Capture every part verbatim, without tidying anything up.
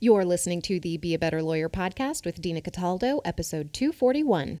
You're listening to the Be a Better Lawyer podcast with Dina Cataldo, episode two forty-one.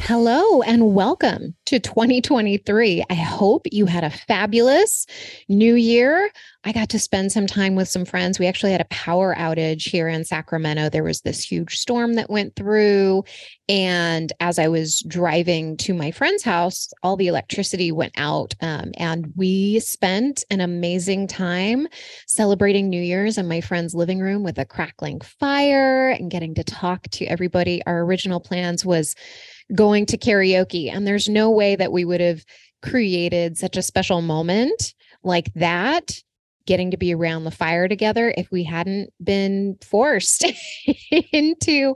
Hello and welcome to twenty twenty-three. I hope you had a fabulous new year. I got to spend some time with some friends. We actually had a power outage here in Sacramento. There was this huge storm that went through. And as I was driving to my friend's house, all the electricity went out. Um, and we spent an amazing time celebrating New Year's in my friend's living room with a crackling fire and getting to talk to everybody. Our original plans was going to karaoke. And there's no way that we would have created such a special moment like that, getting to be around the fire together, if we hadn't been forced into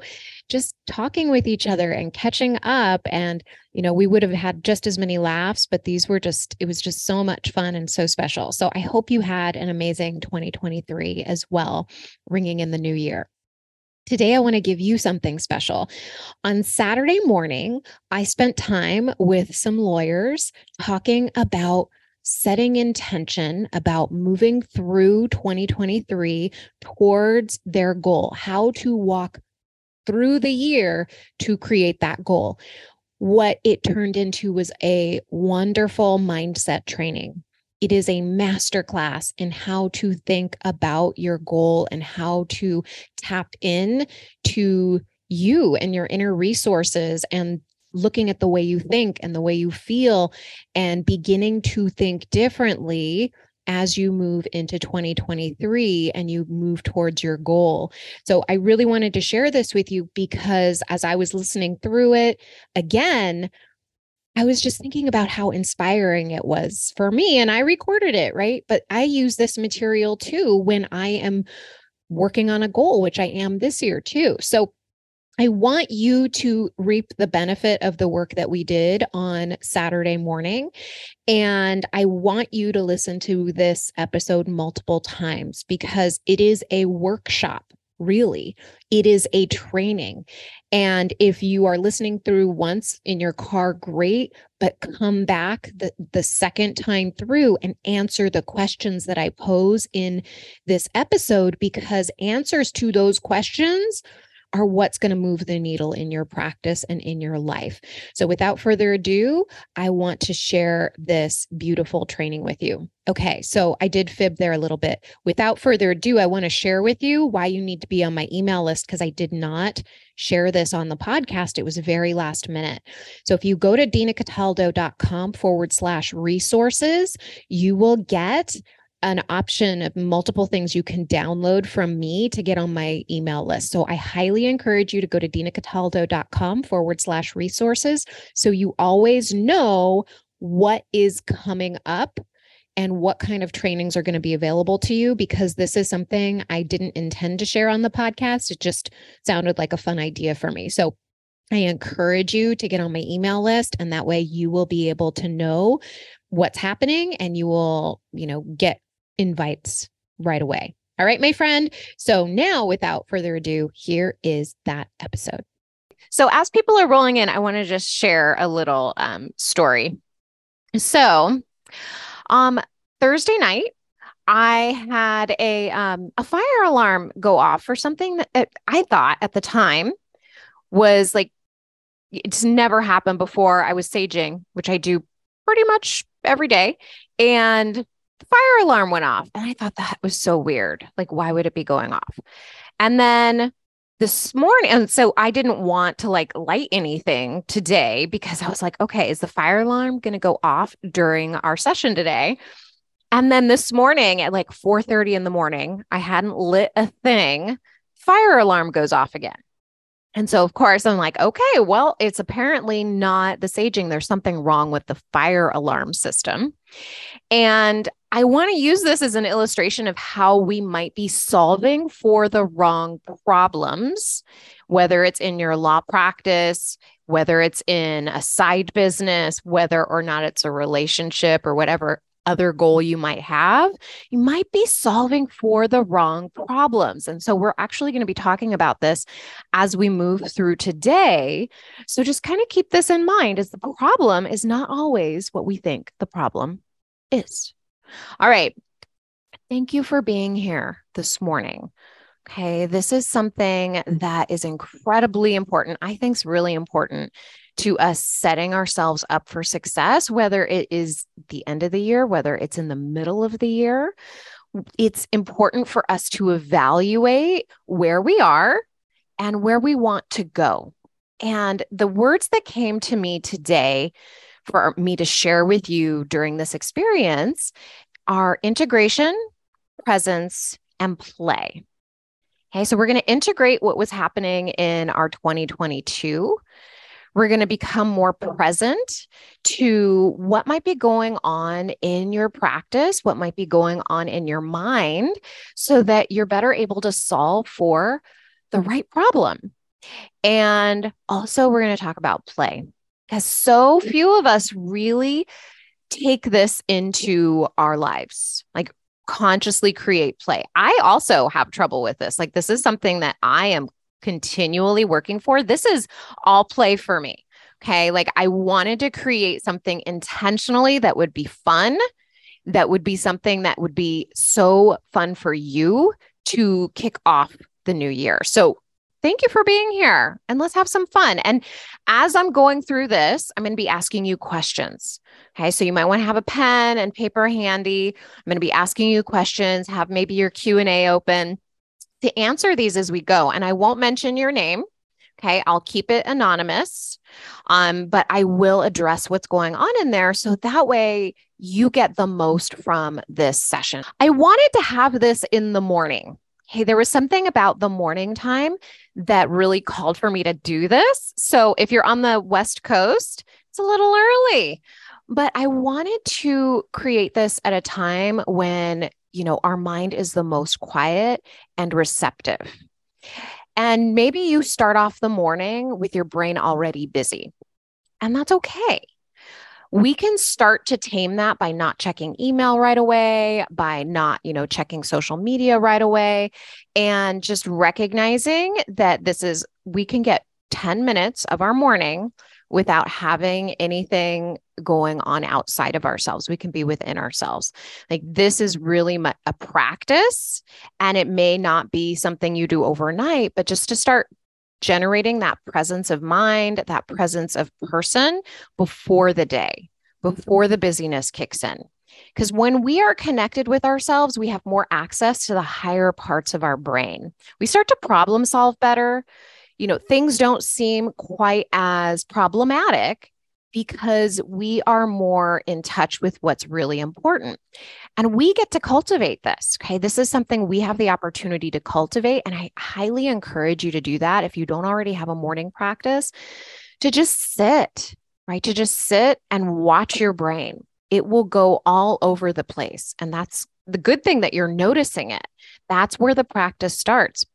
just talking with each other and catching up. And, you know, we would have had just as many laughs, but these were just, it was just so much fun and so special. So I hope you had an amazing twenty twenty-three as well, ringing in the new year. Today, I want to give you something special. On Saturday morning, I spent time with some lawyers talking about setting intention, about moving through twenty twenty-three towards their goal, how to walk through the year to create that goal. What it turned into was a wonderful mindset training. It is a masterclass in how to think about your goal and how to tap in to you and your inner resources and looking at the way you think and the way you feel and beginning to think differently as you move into twenty twenty-three and you move towards your goal. So I really wanted to share this with you because as I was listening through it again, I was just thinking about how inspiring it was for me, and I recorded it, right? But I use this material too when I am working on a goal, which I am this year too. So I want you to reap the benefit of the work that we did on Saturday morning. And I want you to listen to this episode multiple times because it is a workshop. Really, it is a training. And if you are listening through once in your car, great, but come back the, the second time through and answer the questions that I pose in this episode, because answers to those questions are what's going to move the needle in your practice and in your life. So without further ado, I want to share this beautiful training with you. Okay, so I did fib there a little bit. Without further ado, I want to share with you why you need to be on my email list because I did not share this on the podcast. It was very last minute. So if you go to dinacataldo.com forward slash resources, you will get an option of multiple things you can download from me to get on my email list. So I highly encourage you to go to dinacataldo.com forward slash resources so you always know what is coming up and what kind of trainings are going to be available to you, because this is something I didn't intend to share on the podcast. It just sounded like a fun idea for me. So I encourage you to get on my email list, and that way you will be able to know what's happening and you will, you know, get invites right away. All right, my friend. So now, without further ado, here is that episode. So as people are rolling in, I want to just share a little um, story. So um, Thursday night, I had a um, a fire alarm go off for something that I thought at the time was like, it's never happened before. I was saging, which I do pretty much every day. And the fire alarm went off. And I thought that was so weird. Like, why would it be going off? And then this morning, and so I didn't want to like light anything today because I was like, okay, is the fire alarm going to go off during our session today? And then this morning at like four thirty in the morning, I hadn't lit a thing. Fire alarm goes off again. And so, of course, I'm like, okay, well, it's apparently not the saging. There's something wrong with the fire alarm system. And I want to use this as an illustration of how we might be solving for the wrong problems whether it's in your law practice, whether it's in a side business, whether or not it's a relationship or whatever other goal you might have, you might be solving for the wrong problems. And so we're actually going to be talking about this as we move through today. So just kind of keep this in mind, as the problem is not always what we think the problem is. All right. Thank you for being here this morning. Okay. This is something that is incredibly important. I think it's really important to us setting ourselves up for success, whether it is the end of the year, whether it's in the middle of the year. It's important for us to evaluate where we are and where we want to go. And the words that came to me today for me to share with you during this experience are integration, presence, and play. Okay, so we're going to integrate what was happening in our twenty twenty-two. We're going to become more present to what might be going on in your practice, what might be going on in your mind, so that you're better able to solve for the right problem. And also, we're going to talk about play, because so few of us really take this into our lives, like consciously create play. I also have trouble with this. Like, this is something that I am continually working for. This is all play for me. Okay. Like, I wanted to create something intentionally that would be fun, that would be something that would be so fun for you to kick off the new year. So thank you for being here, and let's have some fun. And as I'm going through this, I'm going to be asking you questions. Okay. So you might want to have a pen and paper handy. I'm going to be asking you questions, have maybe your Q and A open to answer these as we go. And I won't mention your name. Okay. I'll keep it anonymous. Um, but I will address what's going on in there, so that way you get the most from this session. I wanted to have this in the morning. Hey, there was something about the morning time that really called for me to do this. So if you're on the West Coast, it's a little early, but I wanted to create this at a time when, you know, our mind is the most quiet and receptive. And maybe you start off the morning with your brain already busy, and that's okay. We can start to tame that by not checking email right away, by not, you know, checking social media right away, and just recognizing that this is, we can get ten minutes of our morning without having anything going on outside of ourselves. We can be within ourselves. Like, this is really a practice, and it may not be something you do overnight, but just to start generating that presence of mind, that presence of person before the day, before the busyness kicks in. Because when we are connected with ourselves, we have more access to the higher parts of our brain. We start to problem solve better. You know, things don't seem quite as problematic because we are more in touch with what's really important. And we get to cultivate this, okay? This is something we have the opportunity to cultivate, and I highly encourage you to do that if you don't already have a morning practice, to just sit, right? To just sit and watch your brain. It will go all over the place, and that's the good thing, that you're noticing it. That's where the practice starts.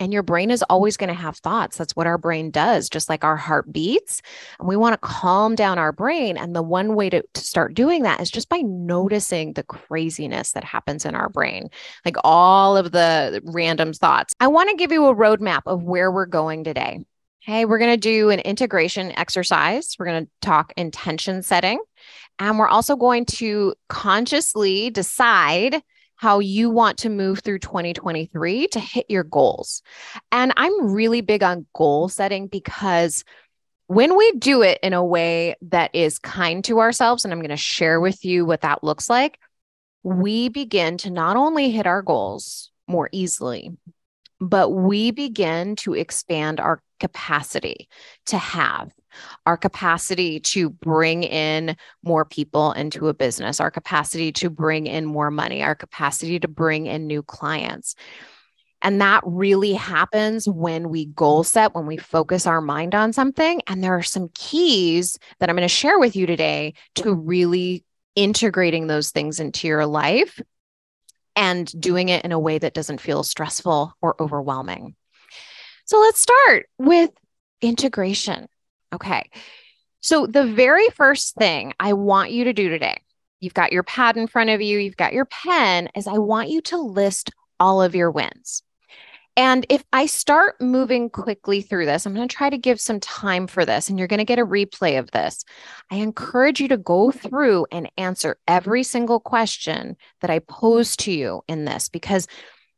And your brain is always going to have thoughts. That's what our brain does, just like our heart beats. And we want to calm down our brain. And the one way to, to start doing that is just by noticing the craziness that happens in our brain, like all of the random thoughts. I want to give you a roadmap of where we're going today. Okay, we're going to do an integration exercise. We're going to talk intention setting. And we're also going to consciously decide how you want to move through twenty twenty-three to hit your goals. And I'm really big on goal setting, because when we do it in a way that is kind to ourselves, and I'm going to share with you what that looks like, we begin to not only hit our goals more easily, but we begin to expand our capacity to have, our capacity to bring in more people into a business, our capacity to bring in more money, our capacity to bring in new clients. And that really happens when we goal set, when we focus our mind on something. And there are some keys that I'm going to share with you today to really integrating those things into your life and doing it in a way that doesn't feel stressful or overwhelming. So let's start with integration. Okay. So the very first thing I want you to do today, you've got your pad in front of you, you've got your pen, is I want you to list all of your wins. And if I start moving quickly through this, I'm going to try to give some time for this, and you're going to get a replay of this. I encourage you to go through and answer every single question that I pose to you in this, because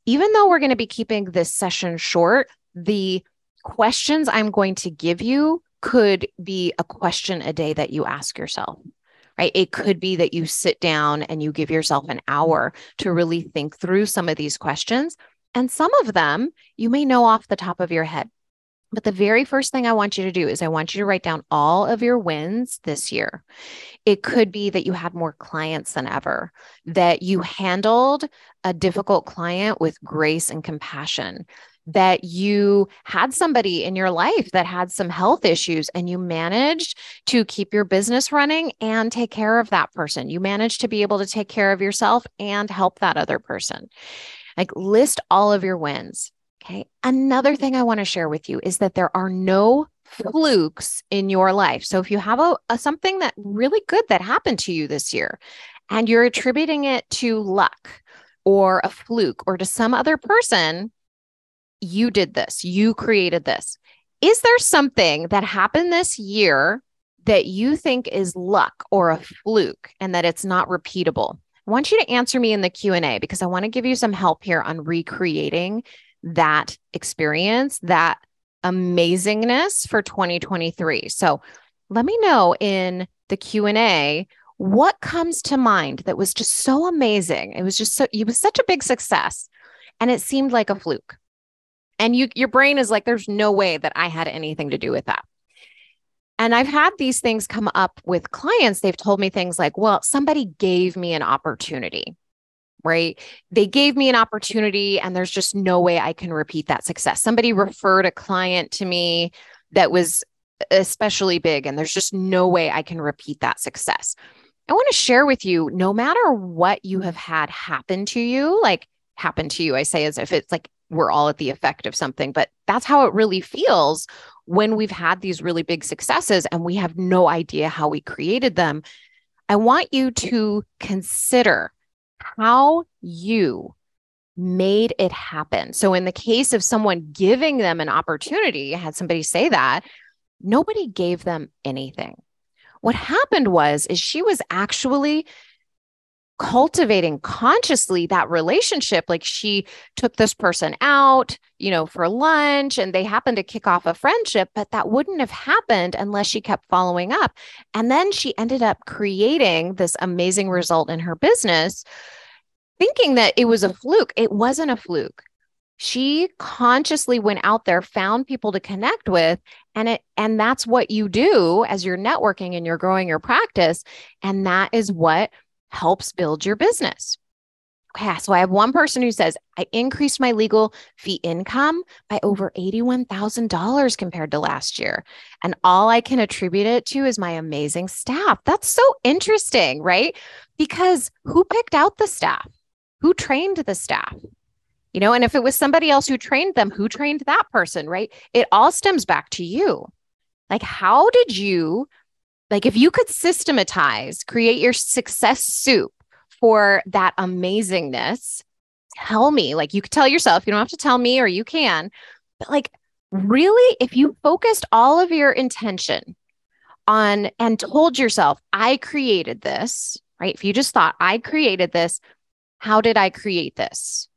even though we're going to be keeping this session short, the questions I'm going to give you could be a question a day that you ask yourself, right? It could be that you sit down and you give yourself an hour to really think through some of these questions. And some of them you may know off the top of your head. But the very first thing I want you to do is I want you to write down all of your wins this year. It could be that you had more clients than ever, that you handled a difficult client with grace and compassion, that you had somebody in your life that had some health issues and you managed to keep your business running and take care of that person. You managed to be able to take care of yourself and help that other person. Like, list all of your wins. Okay. Another thing I want to share with you is that there are no flukes in your life. So if you have a, a something that really good that happened to you this year and you're attributing it to luck or a fluke or to some other person, you did this, you created this. Is there something that happened this year that you think is luck or a fluke and that it's not repeatable? I want you to answer me in the Q and A because I want to give you some help here on recreating that experience, that amazingness for twenty twenty-three. So let me know in the Q and A, what comes to mind that was just so amazing. It was just so, it was such a big success and it seemed like a fluke. And you, your brain is like, there's no way that I had anything to do with that. And I've had these things come up with clients. They've told me things like, well, somebody gave me an opportunity, right? They gave me an opportunity and there's just no way I can repeat that success. Somebody referred a client to me that was especially big and there's just no way I can repeat that success. I want to share with you, no matter what you have had happen to you, like happen to you, I say as if it's like we're all at the effect of something, but that's how it really feels when we've had these really big successes and we have no idea how we created them. I want you to consider how you made it happen. So in the case of someone giving them an opportunity, I had somebody say that, nobody gave them anything. What happened was, is she was actually cultivating consciously that relationship. Like she took this person out, you know, for lunch and they happened to kick off a friendship, but that wouldn't have happened unless she kept following up. And then she ended up creating this amazing result in her business, thinking that it was a fluke. It wasn't a fluke. She consciously went out there, found people to connect with, and it, and that's what you do as you're networking and you're growing your practice. And that is what helps build your business. Okay, so I have one person who says, I increased my legal fee income by over eighty-one thousand dollars compared to last year. And all I can attribute it to is my amazing staff. That's so interesting, right? Because who picked out the staff? Who trained the staff? You know, and if it was somebody else who trained them, who trained that person, right? It all stems back to you. Like, how did you Like if you could systematize, create your success soup for that amazingness, tell me, like you could tell yourself, you don't have to tell me or you can, but like really, if you focused all of your intention on and told yourself, I created this, right? If you just thought I created this, how did I create this?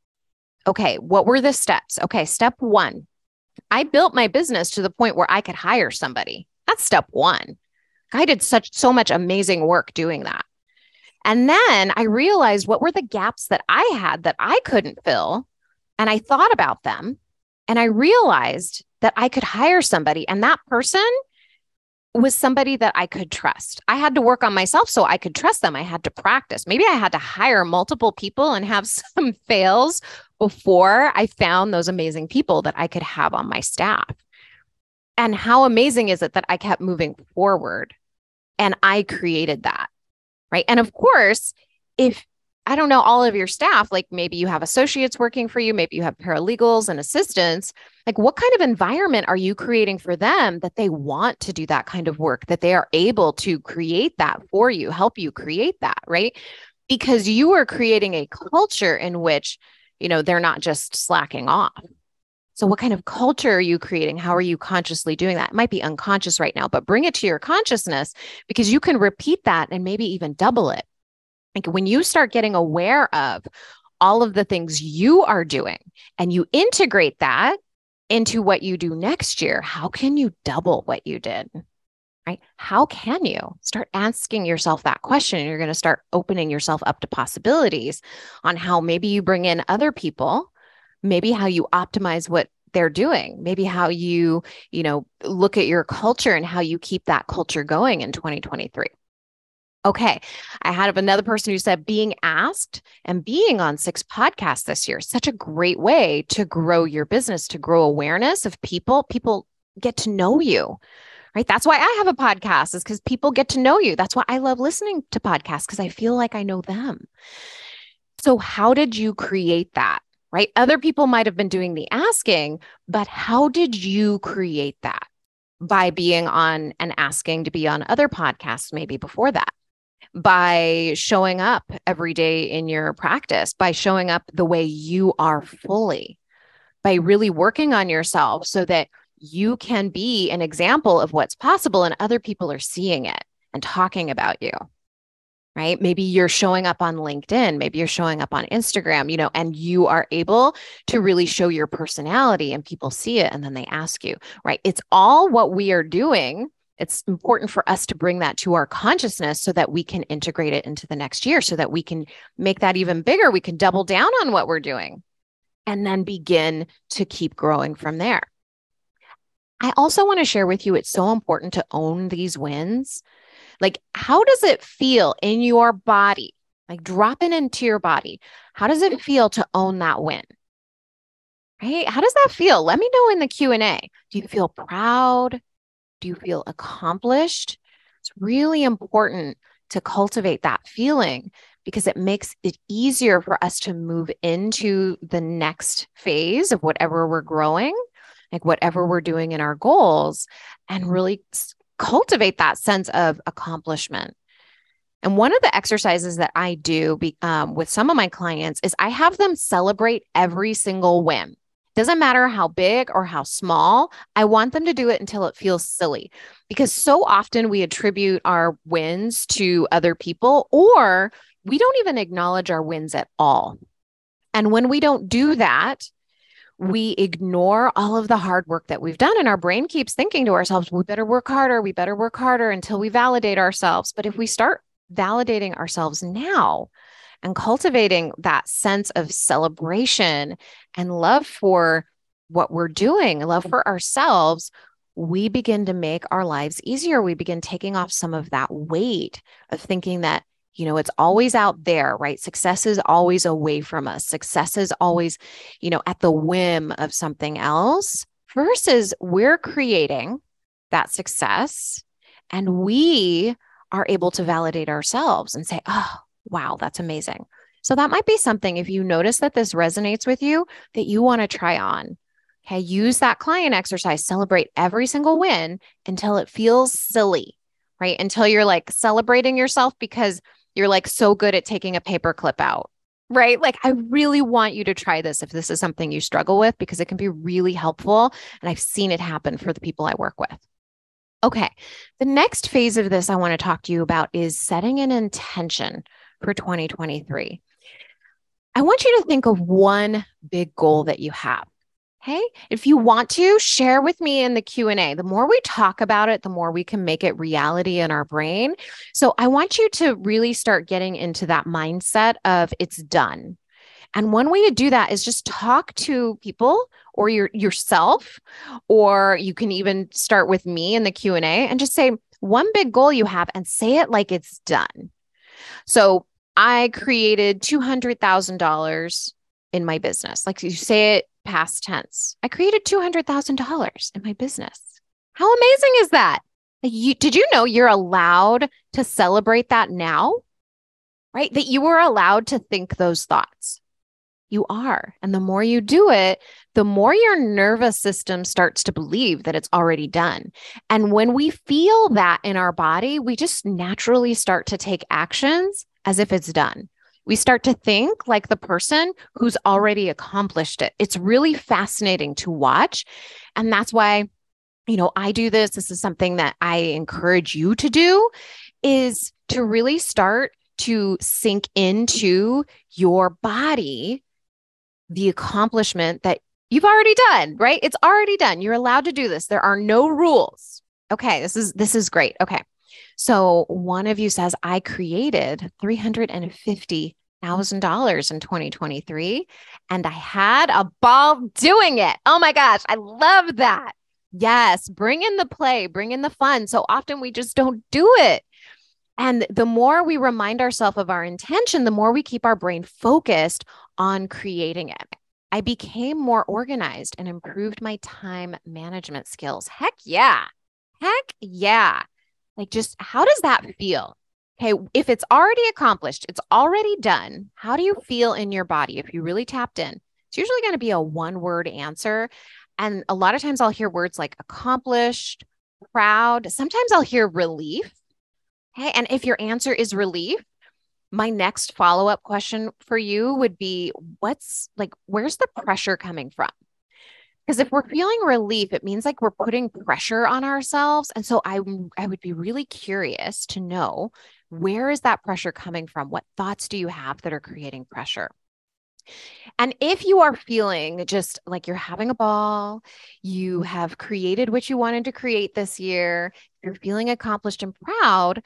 Okay. What were the steps? Okay. Step one, I built my business to the point where I could hire somebody. That's step one. I did such so much amazing work doing that. And then I realized what were the gaps that I had that I couldn't fill. And I thought about them and I realized that I could hire somebody and that person was somebody that I could trust. I had to work on myself so I could trust them. I had to practice. Maybe I had to hire multiple people and have some fails before I found those amazing people that I could have on my staff. And how amazing is it that I kept moving forward? And I created that, right? And of course, if I don't know, all of your staff, like maybe you have associates working for you, maybe you have paralegals and assistants, like what kind of environment are you creating for them that they want to do that kind of work, that they are able to create that for you, help you create that, right? Because you are creating a culture in which, you know, they're not just slacking off. So what kind of culture are you creating? How are you consciously doing that? It might be unconscious right now, but bring it to your consciousness because you can repeat that and maybe even double it. Like when you start getting aware of all of the things you are doing and you integrate that into what you do next year, how can you double what you did, right? How can you start asking yourself that question? And you're going to start opening yourself up to possibilities on how maybe you bring in other people, maybe how you optimize what they're doing, maybe how you, you know, look at your culture and how you keep that culture going in twenty twenty-three. Okay. I had another person who said being asked and being on six podcasts this year, such a great way to grow your business, to grow awareness of people. People get to know you, right? That's why I have a podcast, is because people get to know you. That's why I love listening to podcasts, because I feel like I know them. So how did you create that, right? Other people might've been doing the asking, but how did you create that? By being on and asking to be on other podcasts maybe before that. By showing up every day in your practice, by showing up the way you are fully, by really working on yourself so that you can be an example of what's possible and other people are seeing it and talking about you, right? Maybe you're showing up on LinkedIn, maybe you're showing up on Instagram, you know, and you are able to really show your personality and people see it and then they ask you, right? It's all what we are doing. It's important for us to bring that to our consciousness so that we can integrate it into the next year, so that we can make that even bigger. We can double down on what we're doing and then begin to keep growing from there. I also want to share with you, it's so important to own these wins. Like, how does it feel in your body? Like drop it into your body. How does it feel to own that win? Right? How does that feel? Let me know in the Q and A. Do you feel proud? Do you feel accomplished? It's really important to cultivate that feeling because it makes it easier for us to move into the next phase of whatever we're growing, like whatever we're doing in our goals, and really cultivate that sense of accomplishment. And one of the exercises that I do be, um, with some of my clients is I have them celebrate every single win. Doesn't matter how big or how small, I want them to do it until it feels silly, because so often we attribute our wins to other people or we don't even acknowledge our wins at all. And when we don't do that, we ignore all of the hard work that we've done, and our brain keeps thinking to ourselves, we better work harder, we better work harder until we validate ourselves. But if we start validating ourselves now, and cultivating that sense of celebration and love for what we're doing, love for ourselves, we begin to make our lives easier. We begin taking off some of that weight of thinking that, you know, it's always out there, right? Success is always away from us. Success is always, you know, at the whim of something else, versus we're creating that success and we are able to validate ourselves and say, oh, wow, that's amazing. So that might be something, if you notice that this resonates with you, that you want to try on. Okay, use that client exercise, celebrate every single win until it feels silly, right? Until you're like celebrating yourself because you're like so good at taking a paperclip out, right? Like I really want you to try this if this is something you struggle with, because it can be really helpful. And I've seen it happen for the people I work with. Okay, the next phase of this I want to talk to you about is setting an intention for twenty twenty-three. I want you to think of one big goal that you have. Okay? If you want to, share with me in the Q and A. The more we talk about it, the more we can make it reality in our brain. So I want you to really start getting into that mindset of it's done. And one way to do that is just talk to people or your, yourself, or you can even start with me in the Q and A and just say one big goal you have and say it like it's done. So I created two hundred thousand dollars in my business. Like you say it past tense. I created two hundred thousand dollars in my business. How amazing is that? You, did you know you're allowed to celebrate that now? right? That you are allowed to think those thoughts. You are. And the more you do it, the more your nervous system starts to believe that it's already done. And when we feel that in our body, we just naturally start to take actions as if it's done. We start to think like the person who's already accomplished it. It's really fascinating to watch. And that's why, you know, I do this. This is something that I encourage you to do, is to really start to sink into your body the accomplishment that you've already done, right? It's already done. You're allowed to do this. There are no rules. Okay, this is this is great. Okay. So one of you says, I created three hundred fifty thousand dollars in twenty twenty-three, and I had a ball doing it. Oh my gosh, I love that. Yes, bring in the play, bring in the fun. So often we just don't do it. And the more we remind ourselves of our intention, the more we keep our brain focused on creating it. I became more organized and improved my time management skills. Heck yeah. Heck yeah. Like, just how does that feel? Okay, if it's already accomplished, it's already done, how do you feel in your body if you really tapped in? It's usually going to be a one-word answer. And a lot of times I'll hear words like accomplished, proud. Sometimes I'll hear relief. Okay, and if your answer is relief, my next follow-up question for you would be, what's like, where's the pressure coming from? Because if we're feeling relief, it means like we're putting pressure on ourselves. And so I, I would be really curious to know, where is that pressure coming from? What thoughts do you have that are creating pressure? And if you are feeling just like you're having a ball, you have created what you wanted to create this year, you're feeling accomplished and proud,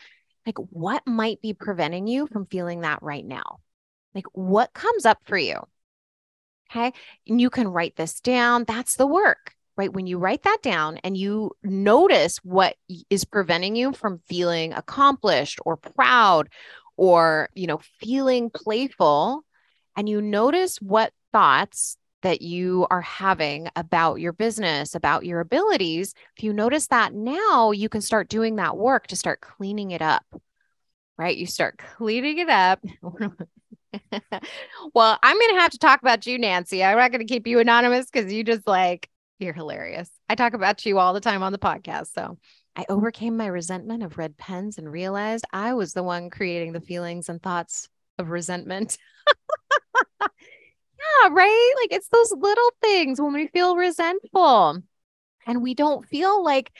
like what might be preventing you from feeling that right now? Like what comes up for you? Okay. And you can write this down. That's the work, right? When you write that down and you notice what is preventing you from feeling accomplished or proud or, you know, feeling playful, and you notice what thoughts that you are having about your business, about your abilities, if you notice that now, you can start doing that work to start cleaning it up, right? You start cleaning it up. Well, I'm going to have to talk about you, Nancy. I'm not going to keep you anonymous because you just like, you're hilarious. I talk about you all the time on the podcast. So I overcame my resentment of red pens and realized I was the one creating the feelings and thoughts of resentment. Yeah, right? Like it's those little things when we feel resentful and we don't feel like,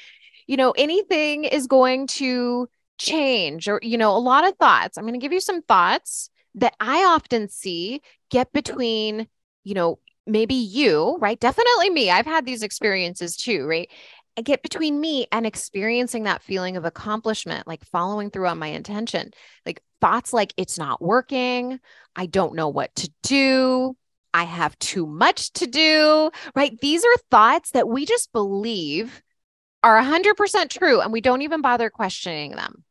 you know, anything is going to change or, you know, a lot of thoughts. I'm going to give you some thoughts that I often see get between, you know, maybe you, right? Definitely me. I've had these experiences too, right? I get between me and experiencing that feeling of accomplishment, like following through on my intention, like thoughts like it's not working. I don't know what to do. I have too much to do, right? These are thoughts that we just believe are one hundred percent true and we don't even bother questioning them.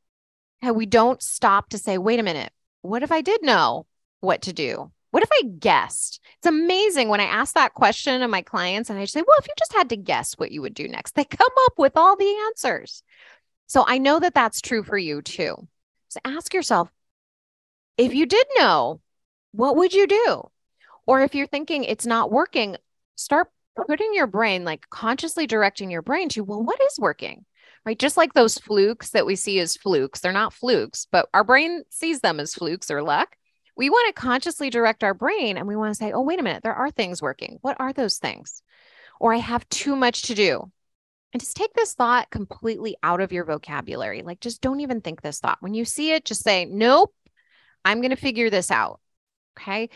And we don't stop to say, wait a minute, what if I did know what to do? What if I guessed? It's amazing when I ask that question of my clients and I say, well, if you just had to guess what you would do next, they come up with all the answers. So I know that that's true for you too. So ask yourself, if you did know, what would you do? Or if you're thinking it's not working, start putting your brain, like consciously directing your brain to, well, what is working, right? Just like those flukes that we see as flukes. They're not flukes, but our brain sees them as flukes or luck. We want to consciously direct our brain and we want to say, oh, wait a minute, there are things working. What are those things? Or I have too much to do. And just take this thought completely out of your vocabulary. Like, just don't even think this thought. When you see it, just say, nope, I'm going to figure this out. Okay.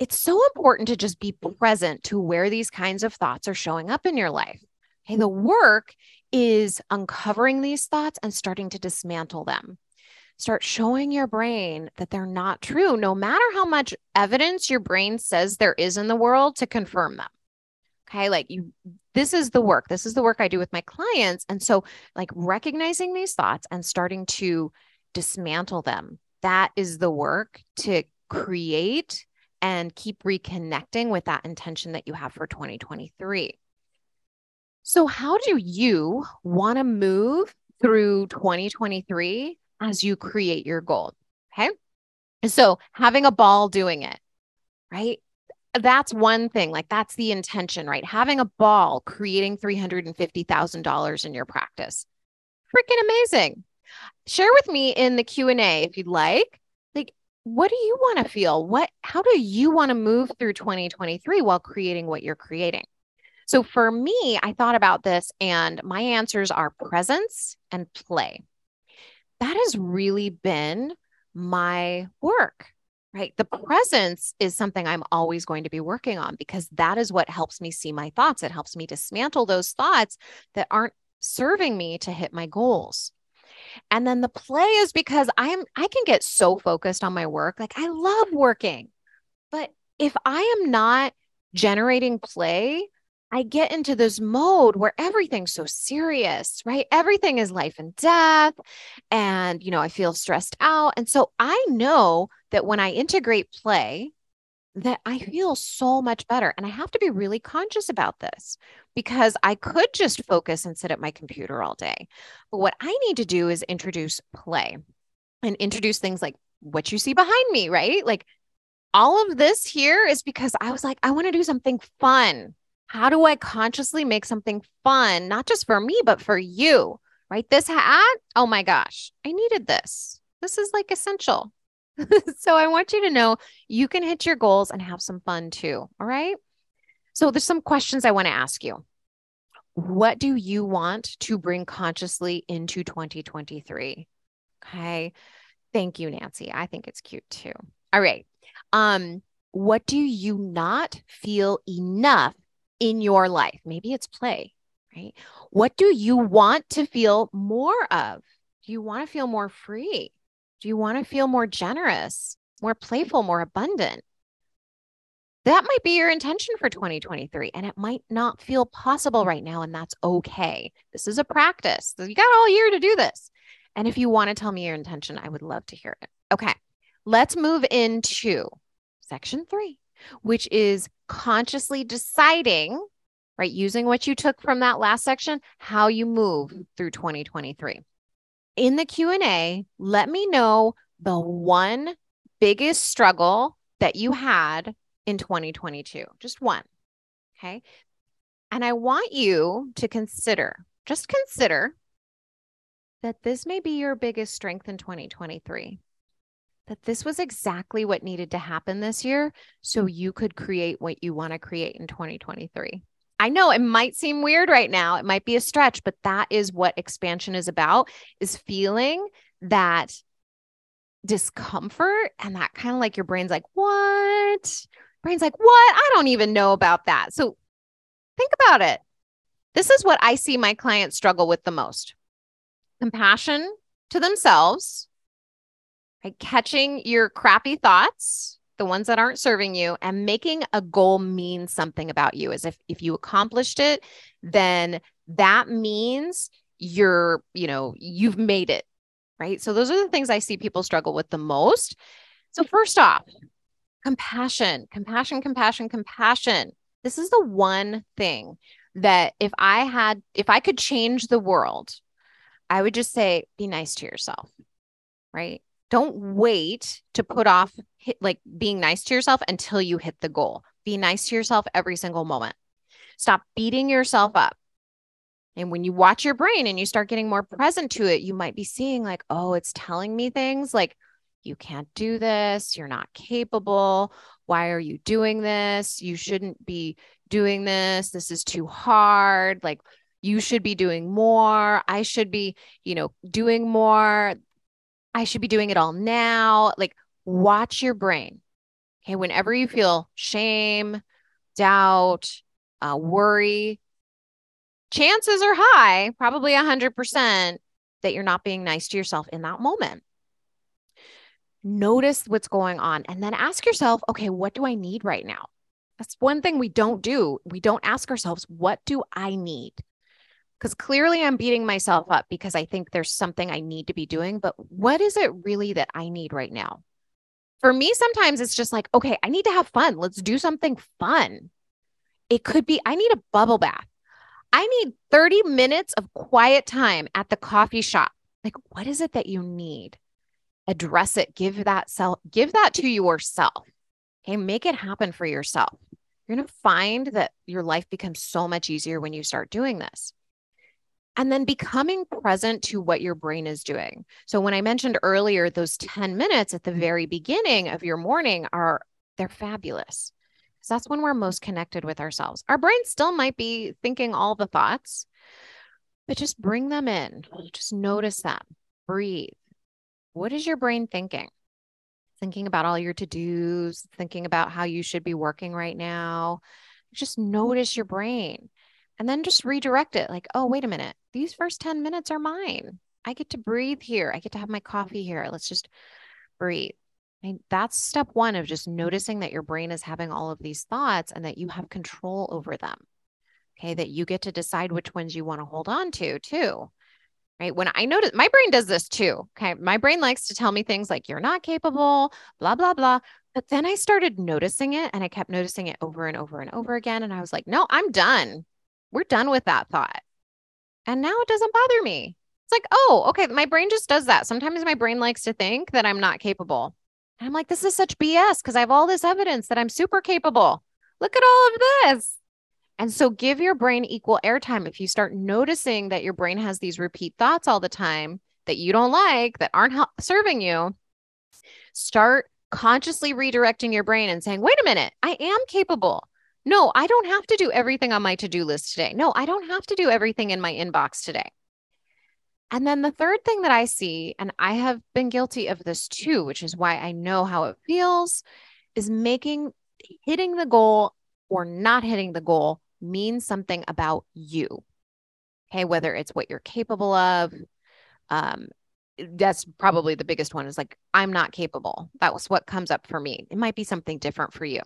It's so important to just be present to where these kinds of thoughts are showing up in your life. Okay. The work is uncovering these thoughts and starting to dismantle them. Start showing your brain that they're not true, no matter how much evidence your brain says there is in the world to confirm them. Okay. Like you, this is the work. This is the work I do with my clients. And so like recognizing these thoughts and starting to dismantle them, that is the work to create and keep reconnecting with that intention that you have for twenty twenty-three. So how do you want to move through twenty twenty-three as you create your goal? Okay. So having a ball doing it, right? That's one thing, like that's the intention, right? Having a ball creating three hundred fifty thousand dollars in your practice. Freaking amazing. Share with me in the Q and A if you'd like, like, what do you want to feel? What, how do you want to move through twenty twenty-three while creating what you're creating? So for me, I thought about this and my answers are presence and play. That has really been my work, right? The presence is something I'm always going to be working on because that is what helps me see my thoughts. It helps me dismantle those thoughts that aren't serving me to hit my goals. And then the play is because I'm, I can get so focused on my work. Like I love working, but if I am not generating play, I get into this mode where everything's so serious, right? Everything is life and death. And, you know, I feel stressed out. And so I know that when I integrate play, that I feel so much better. And I have to be really conscious about this because I could just focus and sit at my computer all day. But what I need to do is introduce play and introduce things like what you see behind me, right? Like all of this here is because I was like, I want to do something fun. How do I consciously make something fun, not just for me, but for you, right? This hat, oh my gosh, I needed this. This is like essential. So I want you to know you can hit your goals and have some fun too, all right? So there's some questions I want to ask you. What do you want to bring consciously into twenty twenty-three? Okay, thank you, Nancy. I think it's cute too. All right, um, what do you not feel enough in your life? Maybe it's play, right? What do you want to feel more of? Do you want to feel more free? Do you want to feel more generous, more playful, more abundant? That might be your intention for twenty twenty-three, and it might not feel possible right now, and that's okay. This is a practice. You got all year to do this. And if you want to tell me your intention, I would love to hear it. Okay, let's move into section three, which is consciously deciding, right, using what you took from that last section, how you move through twenty twenty-three. In the Q and A, let me know the one biggest struggle that you had in twenty twenty-two, just one, okay? And I want you to consider, just consider that this may be your biggest strength in twenty twenty-three, that this was exactly what needed to happen this year so you could create what you want to create in twenty twenty-three. I know it might seem weird right now. It might be a stretch, but that is what expansion is about, is feeling that discomfort and that kind of like your brain's like, what? Brain's like, what? I don't even know about that. So think about it. This is what I see my clients struggle with the most. Compassion to themselves, right? Catching your crappy thoughts, the ones that aren't serving you, and making a goal mean something about you, as if if you accomplished it, then that means you're, you know, you've made it, right? So those are the things I see people struggle with the most. So first off, compassion, compassion, compassion, compassion. This is the one thing that if I had, if I could change the world, I would just say, be nice to yourself, right? Don't wait to put off hit, like being nice to yourself until you hit the goal. Be nice to yourself every single moment. Stop beating yourself up. And when you watch your brain and you start getting more present to it, you might be seeing like, oh, it's telling me things like, you can't do this. You're not capable. Why are you doing this? You shouldn't be doing this. This is too hard. Like you should be doing more. I should be, you know, doing more. I should be doing it all now. Like watch your brain. Okay. Whenever you feel shame, doubt, uh, worry, chances are high, probably a hundred percent that you're not being nice to yourself in that moment. Notice what's going on and then ask yourself, okay, what do I need right now? That's one thing we don't do. We don't ask ourselves, what do I need? Because clearly I'm beating myself up because I think there's something I need to be doing, but what is it really that I need right now? For me, sometimes it's just like, okay, I need to have fun. Let's do something fun. It could be, I need a bubble bath. I need thirty minutes of quiet time at the coffee shop. Like, what is it that you need? address it, give that self, give that to yourself. Okay. Make it happen for yourself. You're going to find that your life becomes so much easier when you start doing this. And then becoming present to what your brain is doing. So when I mentioned earlier, those ten minutes at the very beginning of your morning are, they're fabulous. Because that's when we're most connected with ourselves. Our brain still might be thinking all the thoughts, but just bring them in. Just notice them. Breathe. What is your brain thinking? Thinking about all your to-dos, thinking about how you should be working right now. Just notice your brain and then just redirect it. Like, oh, wait a minute. These first ten minutes are mine. I get to breathe here. I get to have my coffee here. Let's just breathe. And that's step one of just noticing that your brain is having all of these thoughts and that you have control over them. Okay. That you get to decide which ones you want to hold on to too. Right. When I notice my brain does this too. Okay. My brain likes to tell me things like you're not capable, blah, blah, blah. But then I started noticing it and I kept noticing it over and over and over again. And I was like, no, I'm done. We're done with that thought. And now it doesn't bother me. It's like, oh, okay. My brain just does that. Sometimes my brain likes to think that I'm not capable. And I'm like, this is such B S because I have all this evidence that I'm super capable. Look at all of this. And so give your brain equal airtime. If you start noticing that your brain has these repeat thoughts all the time that you don't like, that aren't help- serving you, start consciously redirecting your brain and saying, wait a minute, I am capable. No, I don't have to do everything on my to-do list today. No, I don't have to do everything in my inbox today. And then the third thing that I see, and I have been guilty of this too, which is why I know how it feels, is making hitting the goal or not hitting the goal means something about you. Okay. Whether it's what you're capable of. Um, that's probably the biggest one is like, I'm not capable. That was what comes up for me. It might be something different for you.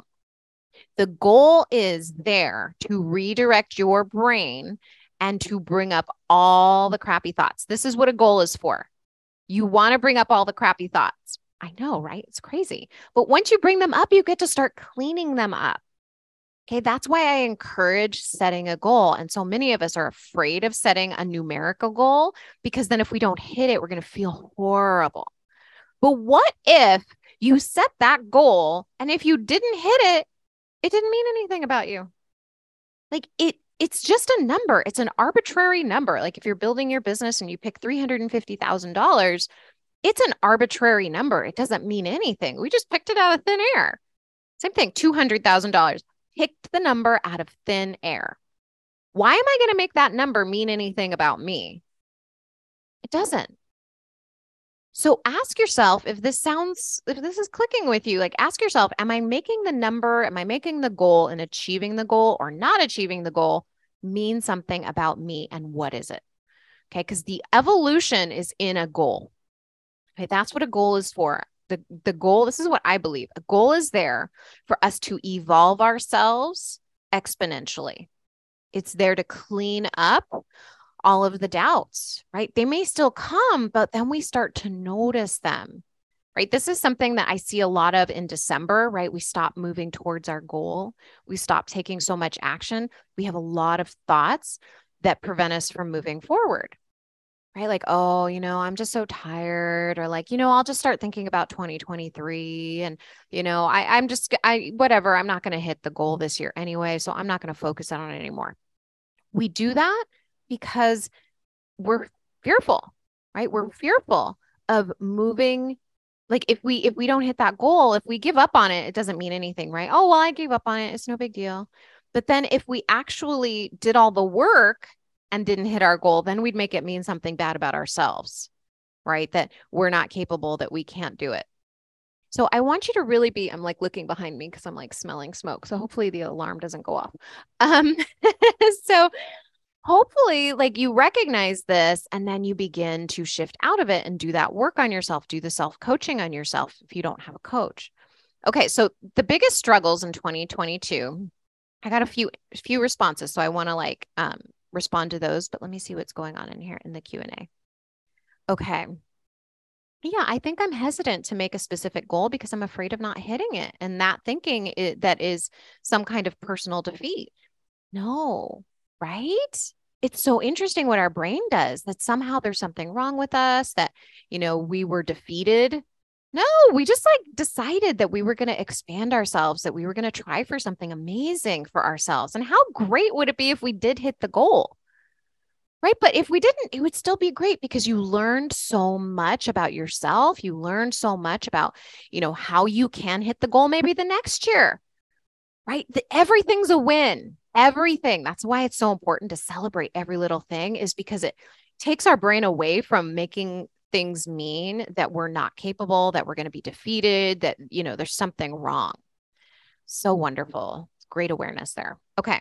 The goal is there to redirect your brain and to bring up all the crappy thoughts. This is what a goal is for. You want to bring up all the crappy thoughts. I know, right? It's crazy. But once you bring them up, you get to start cleaning them up. Okay. That's why I encourage setting a goal. And so many of us are afraid of setting a numerical goal because then if we don't hit it, we're going to feel horrible. But what if you set that goal and if you didn't hit it, it didn't mean anything about you? Like it It's just a number. It's an arbitrary number. Like if you're building your business and you pick three hundred fifty thousand dollars, it's an arbitrary number. It doesn't mean anything. We just picked it out of thin air. Same thing, two hundred thousand dollars. Picked the number out of thin air. Why am I going to make that number mean anything about me? It doesn't. So ask yourself if this sounds, if this is clicking with you, like ask yourself, am I making the number, am I making the goal and achieving the goal or not achieving the goal mean something about me and what is it? Okay. Because the evolution is in a goal. Okay. That's what a goal is for. The, the goal, this is what I believe. A goal is there for us to evolve ourselves exponentially. It's there to clean up all of the doubts, right? They may still come, but then we start to notice them, right? This is something that I see a lot of in December, right? We stop moving towards our goal. We stop taking so much action. We have a lot of thoughts that prevent us from moving forward, right? Like, oh, you know, I'm just so tired, or like, you know, I'll just start thinking about twenty twenty-three and, you know, I, I'm just, I, whatever, I'm not going to hit the goal this year anyway, so I'm not going to focus on it anymore. We do that because we're fearful, right? We're fearful of moving. Like if we, if we don't hit that goal, if we give up on it, it doesn't mean anything, right? Oh, well, I gave up on it. It's no big deal. But then if we actually did all the work and didn't hit our goal, then we'd make it mean something bad about ourselves, right? That we're not capable, that we can't do it. So I want you to really be, I'm like looking behind me because I'm like smelling smoke. So hopefully the alarm doesn't go off. Um, so Hopefully, like you recognize this and then you begin to shift out of it and do that work on yourself, do the self-coaching on yourself if you don't have a coach. Okay, so the biggest struggles in twenty twenty-two, I got a few few responses, so I want to like um, respond to those, but let me see what's going on in here in the Q and A. Okay. Yeah, I think I'm hesitant to make a specific goal because I'm afraid of not hitting it and that thinking it, that is some kind of personal defeat. No. Right? It's so interesting what our brain does, that somehow there's something wrong with us, that, you know, we were defeated No, we just like decided that we were going to expand ourselves, that we were going to try for something amazing for ourselves. And how great would it be if we did hit the goal? Right. But if we didn't, it would still be great because you learned so much about yourself. You learned so much about, you know, how you can hit the goal maybe the next year. Right. The, everything's a win. Everything. That's why it's so important to celebrate every little thing, is because it takes our brain away from making things mean that we're not capable, that we're going to be defeated, that, you know, there's something wrong. So wonderful. Great awareness there. Okay.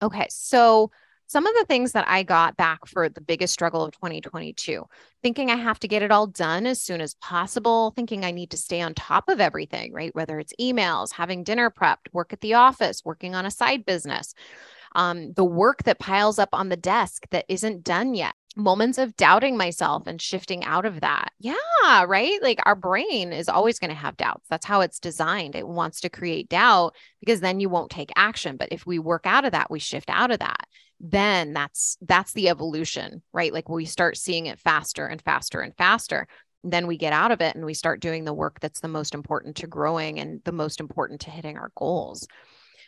Okay. So some of the things that I got back for the biggest struggle of twenty twenty-two, thinking I have to get it all done as soon as possible, thinking I need to stay on top of everything, right? Whether it's emails, having dinner prepped, work at the office, working on a side business, um, the work that piles up on the desk that isn't done yet. Moments of doubting myself and shifting out of that. Yeah, right? Like our brain is always going to have doubts. That's how it's designed. It wants to create doubt because then you won't take action. But if we work out of that, we shift out of that, then that's that's the evolution, right? Like we start seeing it faster and faster and faster. Then we get out of it and we start doing the work that's the most important to growing and the most important to hitting our goals.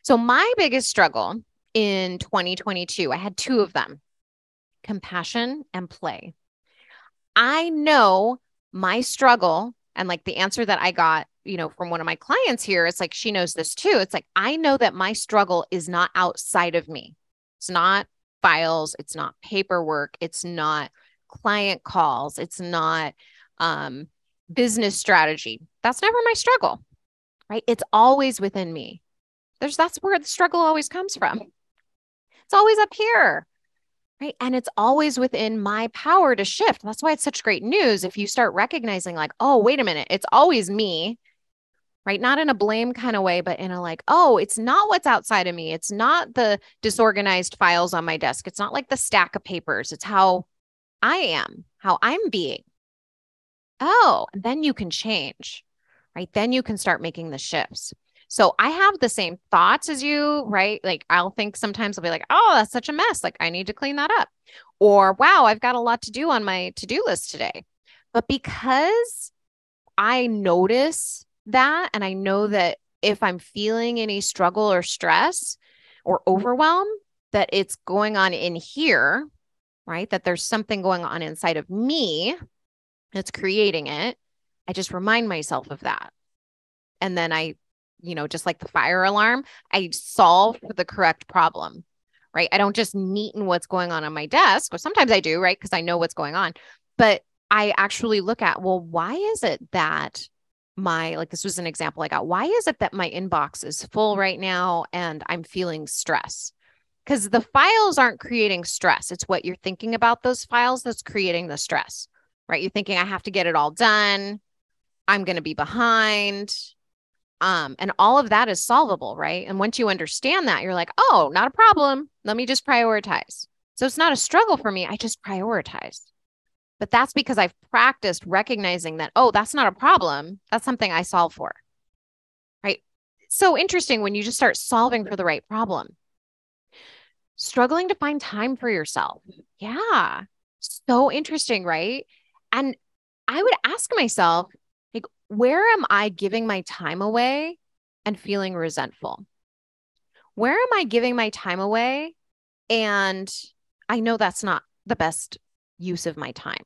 So my biggest struggle in twenty twenty-two, I had two of them. Compassion and play. I know my struggle, and like the answer that I got, you know, from one of my clients here, it's like, she knows this too. It's like, I know that my struggle is not outside of me. It's not files. It's not paperwork. It's not client calls. It's not um, business strategy. That's never my struggle, right? It's always within me. There's, that's where the struggle always comes from. It's always up here. Right. And it's always within my power to shift. That's why it's such great news if you start recognizing, like, oh, wait a minute, it's always me, right? Not in a blame kind of way, but in a like, oh, it's not what's outside of me. It's not the disorganized files on my desk. It's not like the stack of papers. It's how I am, how I'm being. Oh, and then you can change, right? Then you can start making the shifts. So I have the same thoughts as you, right? Like I'll think sometimes I'll be like, oh, that's such a mess. Like I need to clean that up. Or wow, I've got a lot to do on my to-do list today. But because I notice that, and I know that if I'm feeling any struggle or stress or overwhelm, that it's going on in here, right? That there's something going on inside of me that's creating it. I just remind myself of that. And then I you know, just like the fire alarm, I solve the correct problem, right? I don't just neaten what's going on on my desk, or sometimes I do, right? Because I know what's going on, but I actually look at, well, why is it that my, like, this was an example I got. Why is it that my inbox is full right now and I'm feeling stress? Because the files aren't creating stress. It's what you're thinking about those files that's creating the stress, right? You're thinking, I have to get it all done. I'm going to be behind. Um, and all of that is solvable, right? And once you understand that, you're like, oh, not a problem. Let me just prioritize. So it's not a struggle for me. I just prioritize. But that's because I've practiced recognizing that, oh, that's not a problem. That's something I solve for, right? So interesting when you just start solving for the right problem. Struggling to find time for yourself. Yeah. So interesting, right? And I would ask myself, where am I giving my time away and feeling resentful? Where am I giving my time away? And I know that's not the best use of my time,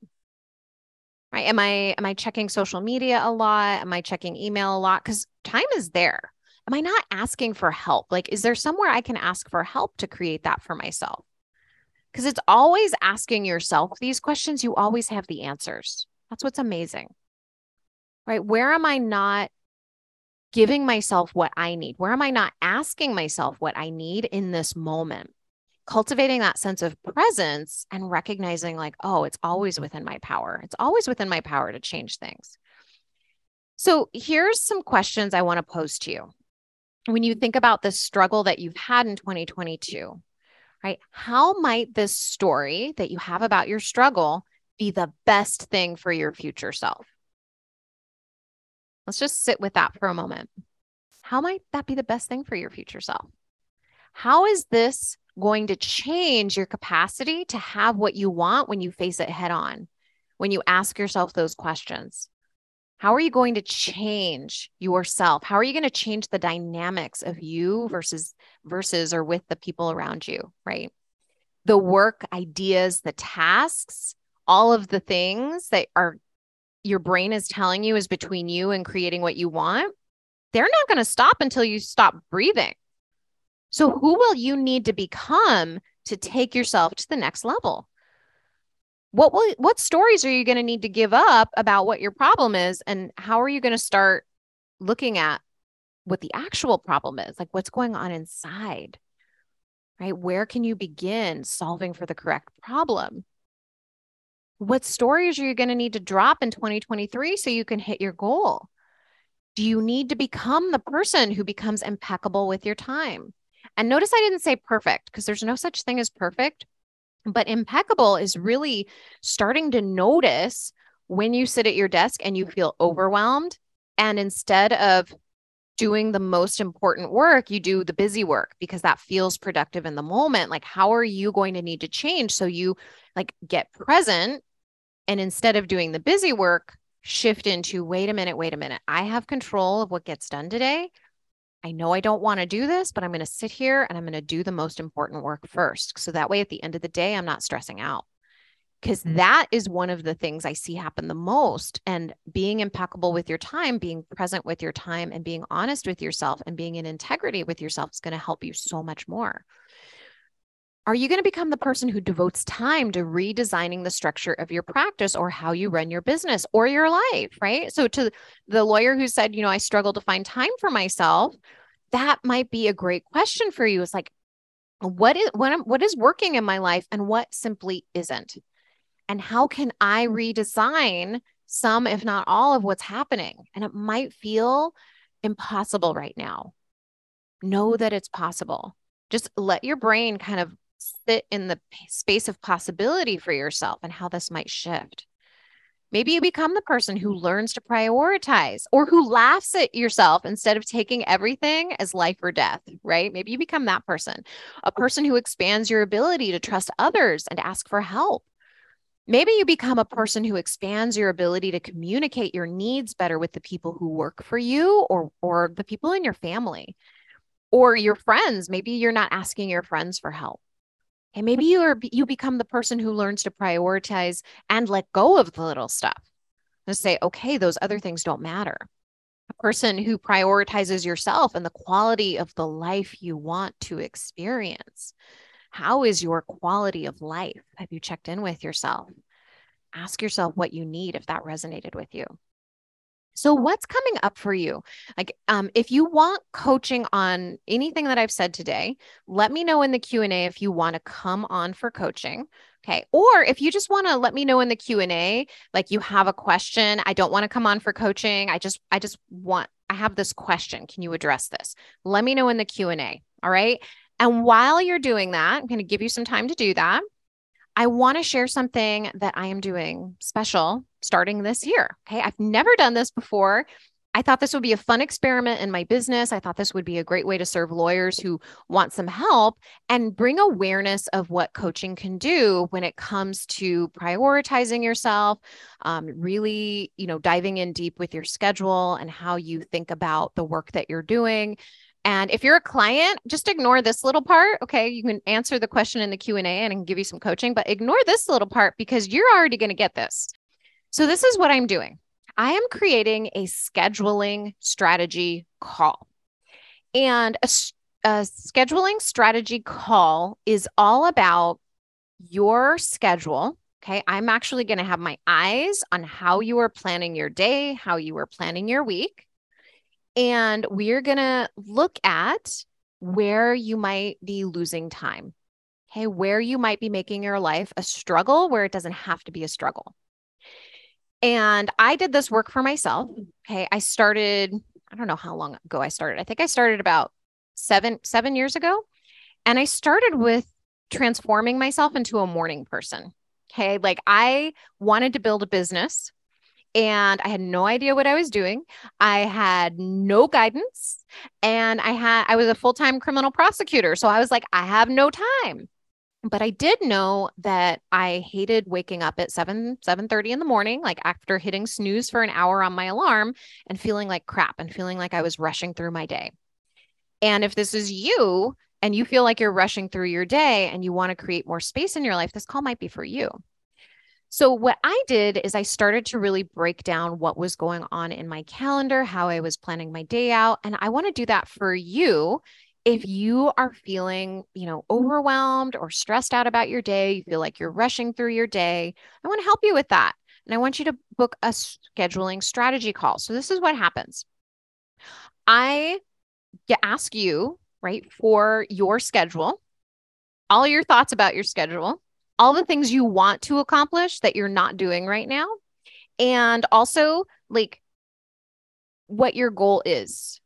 right? Am I, am I checking social media a lot? Am I checking email a lot? Because time is there. Am I not asking for help? Like, is there somewhere I can ask for help to create that for myself? Because it's always asking yourself these questions. You always have the answers. That's what's amazing. Right? Where am I not giving myself what I need? Where am I not asking myself what I need in this moment? Cultivating that sense of presence and recognizing, like, oh, it's always within my power. It's always within my power to change things. So here's some questions I want to pose to you. When you think about this struggle that you've had in twenty twenty-two, right? How might this story that you have about your struggle be the best thing for your future self? Let's just sit with that for a moment. How might that be the best thing for your future self? How is this going to change your capacity to have what you want when you face it head on, when you ask yourself those questions? How are you going to change yourself? How are you going to change the dynamics of you versus versus or with the people around you, right? The work, ideas, the tasks, all of the things that are your brain is telling you is between you and creating what you want, they're not going to stop until you stop breathing. So who will you need to become to take yourself to the next level? What will, what stories are you going to need to give up about what your problem is, and how are you going to start looking at what the actual problem is? Like, what's going on inside, right? Where can you begin solving for the correct problem? What stories are you going to need to drop in twenty twenty-three so you can hit your goal? Do you need to become the person who becomes impeccable with your time? And notice I didn't say perfect, because there's no such thing as perfect, but impeccable is really starting to notice when you sit at your desk and you feel overwhelmed, and instead of doing the most important work, you do the busy work because that feels productive in the moment. Like, how are you going to need to change so you like get present, and instead of doing the busy work, shift into, wait a minute, wait a minute. I have control of what gets done today. I know I don't want to do this, but I'm going to sit here and I'm going to do the most important work first. So that way at the end of the day, I'm not stressing out, because that is one of the things I see happen the most. And being impeccable with your time, being present with your time, and being honest with yourself, and being in integrity with yourself is going to help you so much more. Are you going to become the person who devotes time to redesigning the structure of your practice or how you run your business or your life, right? So to the lawyer who said, you know, I struggle to find time for myself, that might be a great question for you. It's like, what is, what, what is working in my life and what simply isn't? And how can I redesign some, if not all, of what's happening? And it might feel impossible right now. Know that it's possible. Just let your brain kind of sit in the space of possibility for yourself and how this might shift. Maybe you become the person who learns to prioritize, or who laughs at yourself instead of taking everything as life or death, right? Maybe you become that person, a person who expands your ability to trust others and ask for help. Maybe you become a person who expands your ability to communicate your needs better with the people who work for you, or, or the people in your family or your friends. Maybe you're not asking your friends for help. And maybe you are, you become the person who learns to prioritize and let go of the little stuff and say, okay, those other things don't matter. A person who prioritizes yourself and the quality of the life you want to experience. How is your quality of life? Have you checked in with yourself? Ask yourself what you need if that resonated with you. So what's coming up for you? Like, um, if you want coaching on anything that I've said today, let me know in the Q and A if you want to come on for coaching. Okay. Or if you just want to let me know in the Q and A, like you have a question, I don't want to come on for coaching. I just, I just want, I have this question. Can you address this? Let me know in the Q and A. All right. And while you're doing that, I'm going to give you some time to do that. I want to share something that I am doing special starting this year. Okay. I've never done this before. I thought this would be a fun experiment in my business. I thought this would be a great way to serve lawyers who want some help and bring awareness of what coaching can do when it comes to prioritizing yourself, um, really, you know, diving in deep with your schedule and how you think about the work that you're doing. And if you're a client, just ignore this little part. Okay. You can answer the question in the Q and A and I can give you some coaching, but ignore this little part because you're already going to get this. So this is what I'm doing. I am creating a scheduling strategy call, and a, a scheduling strategy call is all about your schedule. Okay. I'm actually going to have my eyes on how you are planning your day, how you are planning your week. And we're going to look at where you might be losing time, okay? Where you might be making your life a struggle where it doesn't have to be a struggle. And I did this work for myself, okay? I started, I don't know how long ago I started. I think I started about seven, seven years ago. And I started with transforming myself into a morning person, okay? Like I wanted to build a business. And I had no idea what I was doing. I had no guidance, and I had, I was a full-time criminal prosecutor. So I was like, I have no time. But I did know that I hated waking up at seven, seven thirty in the morning, like after hitting snooze for an hour on my alarm and feeling like crap and feeling like I was rushing through my day. And if this is you and you feel like you're rushing through your day and you want to create more space in your life, this call might be for you. So what I did is I started to really break down what was going on in my calendar, how I was planning my day out. And I want to do that for you. If you are feeling, you know, overwhelmed or stressed out about your day, you feel like you're rushing through your day, I want to help you with that. And I want you to book a scheduling strategy call. So this is what happens. I ask you, right, for your schedule, all your thoughts about your schedule, all the things you want to accomplish that you're not doing right now, and also like what your goal is,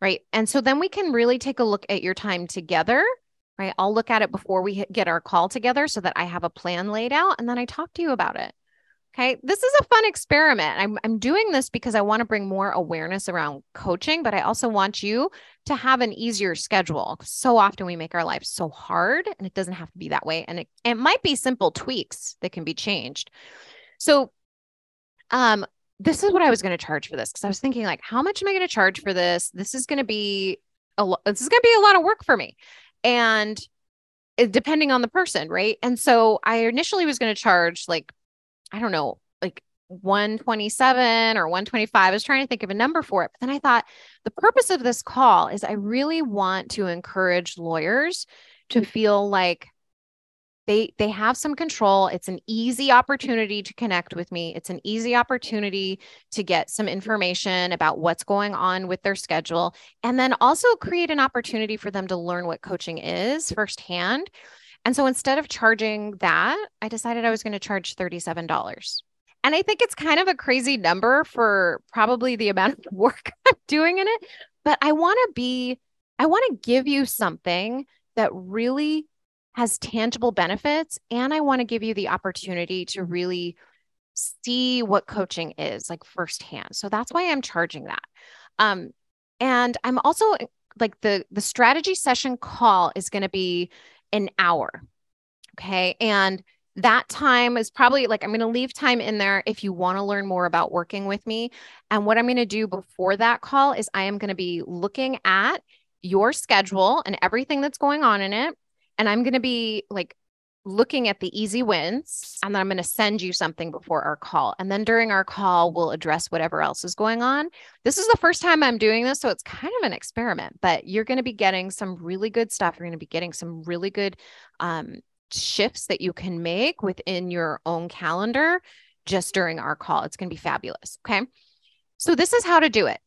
right? And so then we can really take a look at your time together, right? I'll look at it before we get our call together so that I have a plan laid out, and then I talk to you about it, okay? This is a fun experiment. I'm, I'm doing this because I want to bring more awareness around coaching, but I also want you to have an easier schedule. So often we make our lives so hard, and it doesn't have to be that way. And it, it might be simple tweaks that can be changed. So um, this is what I was going to charge for this, because I was thinking like, how much am I going to charge for this? This is going to be a lo- this is going to be a lot of work for me, and it, depending on the person, right? And so I initially was going to charge like, I don't know, like one twenty-seven or one twenty-five. I was trying to think of a number for it. But then I thought the purpose of this call is I really want to encourage lawyers to feel like they, they have some control. It's an easy opportunity to connect with me. It's an easy opportunity to get some information about what's going on with their schedule, and then also create an opportunity for them to learn what coaching is firsthand. And so instead of charging that, I decided I was going to charge thirty-seven dollars. And I think it's kind of a crazy number for probably the amount of work I'm doing in it, but I want to be, I want to give you something that really has tangible benefits. And I want to give you the opportunity to really see what coaching is like firsthand. So that's why I'm charging that. Um, and I'm also like the, the strategy session call is going to be an hour. Okay. And that time is probably like, I'm going to leave time in there if you want to learn more about working with me. And what I'm going to do before that call is I am going to be looking at your schedule and everything that's going on in it. And I'm going to be like looking at the easy wins. And then I'm going to send you something before our call. And then during our call, we'll address whatever else is going on. This is the first time I'm doing this, so it's kind of an experiment, but you're going to be getting some really good stuff. You're going to be getting some really good, um, shifts that you can make within your own calendar just during our call. It's going to be fabulous. Okay. So this is how to do it.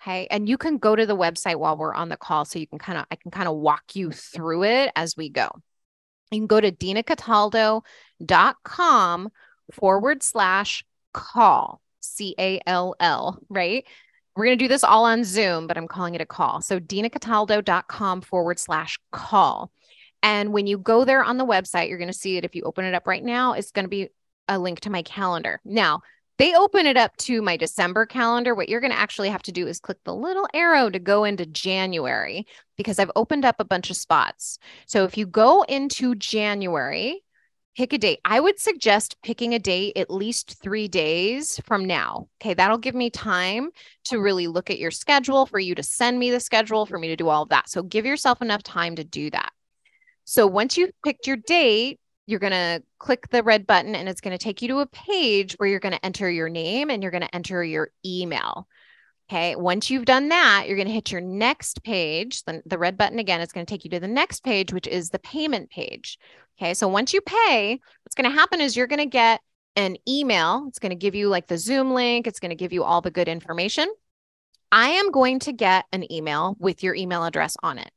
Okay. And you can go to the website while we're on the call. So you can kind of, I can kind of walk you through it as we go. You can go to dinacataldo.com forward slash call, C A L L, right? We're going to do this all on Zoom, but I'm calling it a call. So dinacataldo.com forward slash call. And when you go there on the website, you're going to see it. If you open it up right now, it's going to be a link to my calendar. Now, they open it up to my December calendar. What you're going to actually have to do is click the little arrow to go into January, because I've opened up a bunch of spots. So if you go into January, pick a date. I would suggest picking a date at least three days from now. Okay. That'll give me time to really look at your schedule, for you to send me the schedule, for me to do all of that. So give yourself enough time to do that. So once you've picked your date, you're going to click the red button, and it's going to take you to a page where you're going to enter your name and you're going to enter your email. Okay. Once you've done that, you're going to hit your next page. The, the red button again, it's going to take you to the next page, which is the payment page. Okay. So once you pay, what's going to happen is you're going to get an email. It's going to give you like the Zoom link. It's going to give you all the good information. I am going to get an email with your email address on it.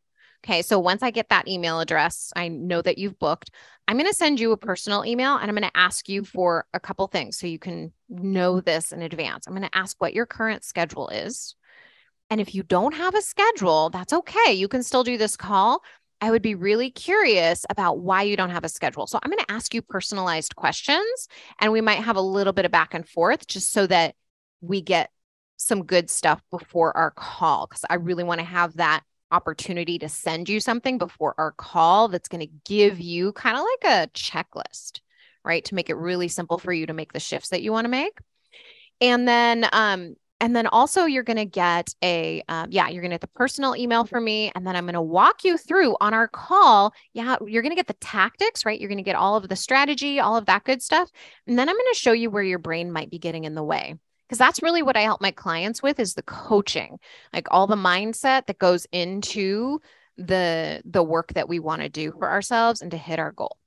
Okay. So once I get that email address, I know that you've booked. I'm going to send you a personal email, and I'm going to ask you for a couple things so you can know this in advance. I'm going to ask what your current schedule is. And if you don't have a schedule, that's okay. You can still do this call. I would be really curious about why you don't have a schedule. So I'm going to ask you personalized questions, and we might have a little bit of back and forth just so that we get some good stuff before our call, because I really want to have that opportunity to send you something before our call that's going to give you kind of like a checklist, right? To make it really simple for you to make the shifts that you want to make. And then, um, and then also you're going to get a, um, yeah, you're going to get the personal email from me. And then I'm going to walk you through on our call. Yeah. You're going to get the tactics, right? You're going to get all of the strategy, all of that good stuff. And then I'm going to show you where your brain might be getting in the way. Because that's really what I help my clients with, is the coaching, like all the mindset that goes into the, the work that we want to do for ourselves and to hit our goal.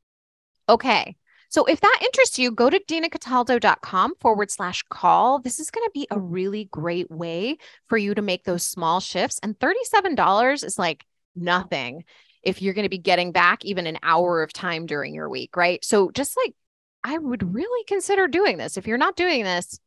Okay. So if that interests you, go to dinacataldo.com forward slash call. This is going to be a really great way for you to make those small shifts. And thirty-seven dollars is like nothing if you're going to be getting back even an hour of time during your week, right? So just like, I would really consider doing this. If you're not doing this,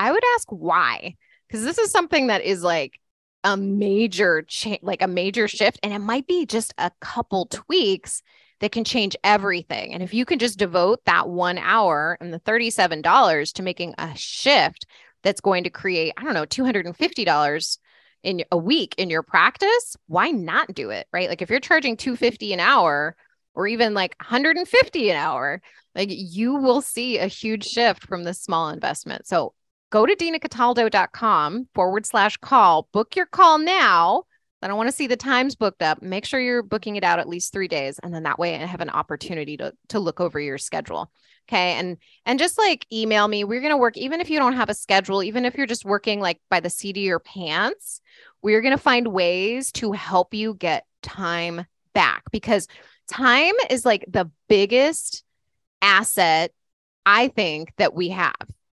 I would ask why, because this is something that is like a major change, like a major shift. And it might be just a couple tweaks that can change everything. And if you can just devote that one hour and the thirty-seven dollars to making a shift that's going to create, I don't know, two hundred fifty dollars in a week in your practice, why not do it, right? Like if you're charging two hundred fifty dollars an hour, or even like one hundred fifty dollars an hour, like you will see a huge shift from this small investment. So go to dinacataldo.com forward slash call, book your call now. I don't want to see the times booked up. Make sure you're booking it out at least three days. And then that way I have an opportunity to, to look over your schedule. Okay. And, and just like email me, we're going to work, even if you don't have a schedule, even if you're just working like by the seat of your pants, we're going to find ways to help you get time back, because time is like the biggest asset I think that we have.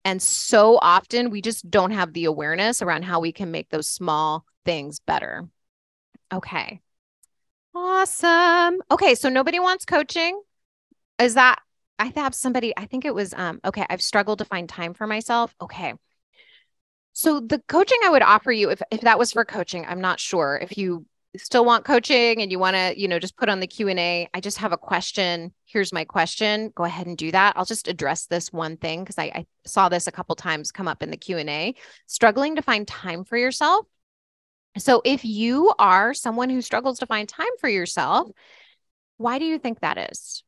And so often we just don't have the awareness around how we can make those small things better. Okay. Awesome. Okay. So nobody wants coaching. Is that, I have somebody, I think it was, um, okay. I've struggled to find time for myself. Okay. So the coaching I would offer you, if, if that was for coaching, I'm not sure if you still want coaching and you want to, you know, just put on the Q and A, I just have a question. Here's my question. Go ahead and do that. I'll just address this one thing. Cause I, I saw this a couple times come up in the Q and A, struggling to find time for yourself. So if you are someone who struggles to find time for yourself, why do you think that is?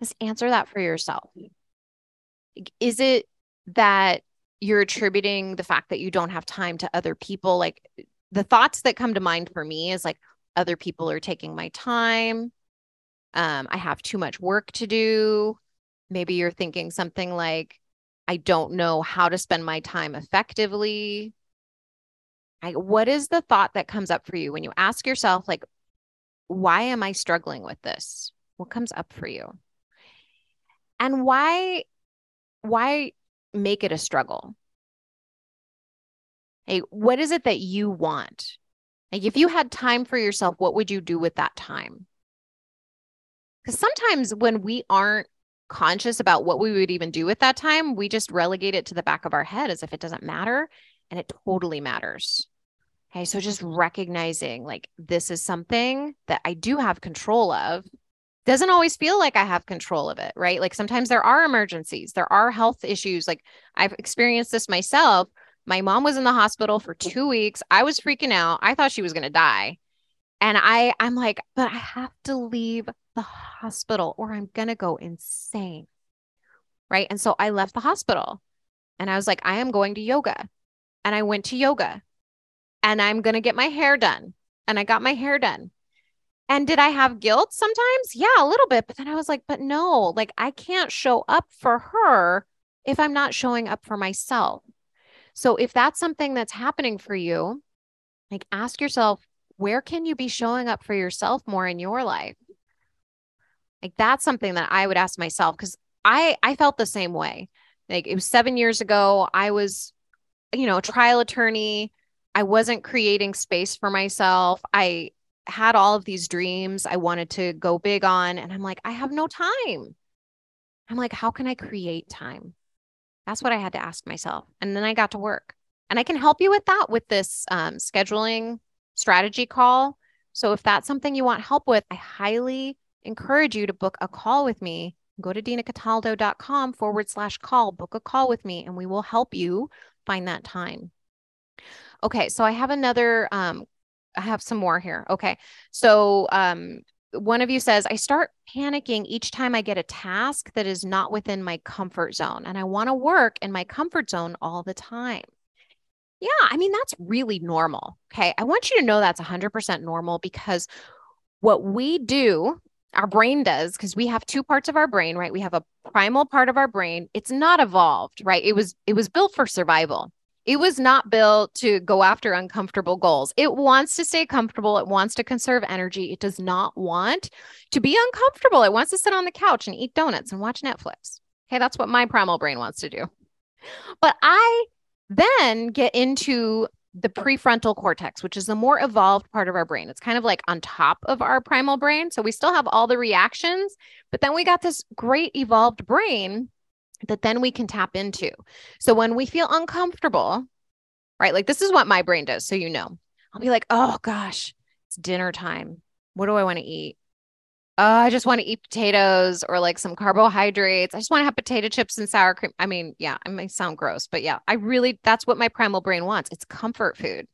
Just answer that for yourself. Is it that you're attributing the fact that you don't have time to other people? Like the thoughts that come to mind for me is like, other people are taking my time. Um, I have too much work to do. Maybe you're thinking something like, I don't know how to spend my time effectively. I, what is the thought that comes up for you when you ask yourself, like, why am I struggling with this? What comes up for you? And why, why make it a struggle? Hey, what is it that you want? Like, if you had time for yourself, what would you do with that time? Because sometimes when we aren't conscious about what we would even do with that time, we just relegate it to the back of our head as if it doesn't matter. And it totally matters. Okay. So just recognizing like, this is something that I do have control of. Doesn't always feel like I have control of it, right? Like sometimes there are emergencies, there are health issues. Like I've experienced this myself. My mom was in the hospital for two weeks. I was freaking out. I thought she was going to die. And I, I'm like, but I have to leave the hospital or I'm going to go insane. Right. And so I left the hospital and I was like, I am going to yoga. And I went to yoga and I'm going to get my hair done. And I got my hair done. And did I have guilt sometimes? Yeah, a little bit. But then I was like, but no, like I can't show up for her if I'm not showing up for myself. So if that's something that's happening for you, like ask yourself, where can you be showing up for yourself more in your life? Like that's something that I would ask myself. Cause I, I felt the same way. Like it was seven years ago. I was, you know, a trial attorney. I wasn't creating space for myself. I had all of these dreams I wanted to go big on. And I'm like, I have no time. I'm like, how can I create time? That's what I had to ask myself. And then I got to work. And I can help you with that with this um, scheduling strategy call. So if that's something you want help with, I highly encourage you to book a call with me. Go to dinacataldo.com forward slash call, book a call with me, and we will help you find that time. Okay. So I have another um, I have some more here. Okay. So, um, one of you says, I start panicking each time I get a task that is not within my comfort zone, and I want to work in my comfort zone all the time. Yeah. I mean, that's really normal. Okay. I want you to know that's one hundred percent normal, because what we do, our brain does, because we have two parts of our brain, right? We have a primal part of our brain. It's not evolved, right? It was, it was built for survival. It was not built to go after uncomfortable goals. It wants to stay comfortable. It wants to conserve energy. It does not want to be uncomfortable. It wants to sit on the couch and eat donuts and watch Netflix. Okay. That's what my primal brain wants to do. But I then get into the prefrontal cortex, which is the more evolved part of our brain. It's kind of like on top of our primal brain. So we still have all the reactions, but then we got this great evolved brain that then we can tap into. So when we feel uncomfortable, right? Like, this is what my brain does. So, you know, I'll be like, oh gosh, it's dinner time. What do I want to eat? Oh, I just want to eat potatoes or like some carbohydrates. I just want to have potato chips and sour cream. I mean, yeah, I might sound gross, but yeah, I really, that's what my primal brain wants. It's comfort food.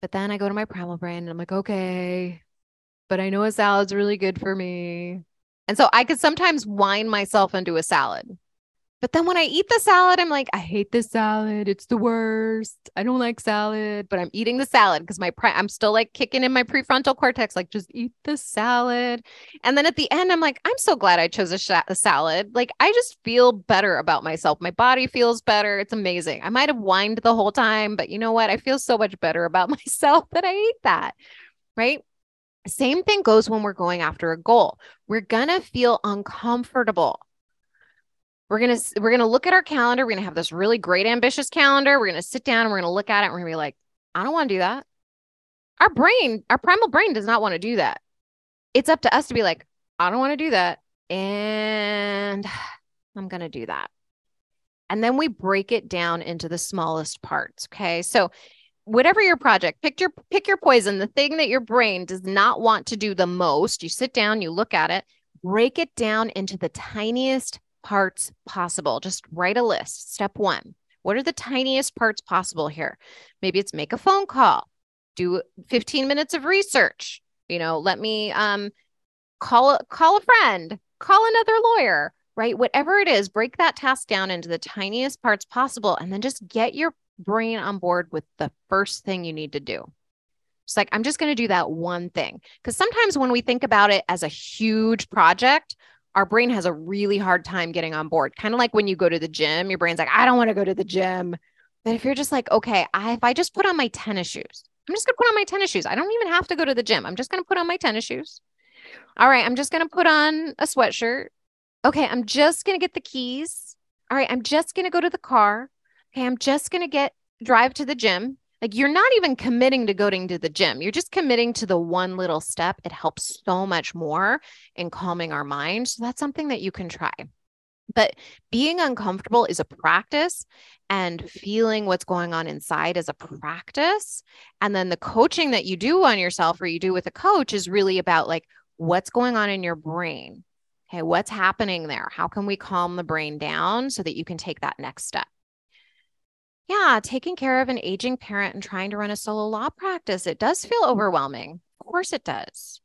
But then I go to my primal brain and I'm like, okay, but I know a salad's really good for me. And so I could sometimes whine myself into a salad. But then when I eat the salad, I'm like, I hate this salad. It's the worst. I don't like salad, but I'm eating the salad because my pre- I'm still like kicking in my prefrontal cortex, like, just eat the salad. And then at the end, I'm like, I'm so glad I chose a, sh- a salad. Like, I just feel better about myself. My body feels better. It's amazing. I might have whined the whole time, but you know what? I feel so much better about myself that I ate that, right? Same thing goes when we're going after a goal. We're going to feel uncomfortable. We're going to, we're going to look at our calendar. We're going to have this really great, ambitious calendar. We're going to sit down and we're going to look at it. And we're going to be like, I don't want to do that. Our brain, our primal brain does not want to do that. It's up to us to be like, I don't want to do that. And I'm going to do that. And then we break it down into the smallest parts. Okay. So whatever your project, pick your, pick your poison, the thing that your brain does not want to do the most. You sit down, you look at it, break it down into the tiniest parts possible. Just write a list. Step one, what are the tiniest parts possible here? Maybe it's make a phone call, do fifteen minutes of research. You know, let me um, call, call a friend, call another lawyer, right? Whatever it is, break that task down into the tiniest parts possible. And then just get your brain on board with the first thing you need to do. It's like, I'm just going to do that one thing. Because sometimes when we think about it as a huge project, our brain has a really hard time getting on board. Kind of like when you go to the gym, your brain's like, I don't want to go to the gym. But if you're just like, okay, I, if I just put on my tennis shoes, I'm just going to put on my tennis shoes. I don't even have to go to the gym. I'm just going to put on my tennis shoes. All right. I'm just going to put on a sweatshirt. Okay. I'm just going to get the keys. All right. I'm just going to go to the car. Okay. I'm just going to get drive to the gym. Like, you're not even committing to going to the gym. You're just committing to the one little step. It helps so much more in calming our mind. So that's something that you can try. But being uncomfortable is a practice, and feeling what's going on inside is a practice. And then the coaching that you do on yourself or you do with a coach is really about like, what's going on in your brain? Okay, what's happening there? How can we calm the brain down so that you can take that next step? Yeah, taking care of an aging parent and trying to run a solo law practice, it does feel overwhelming. Of course it does,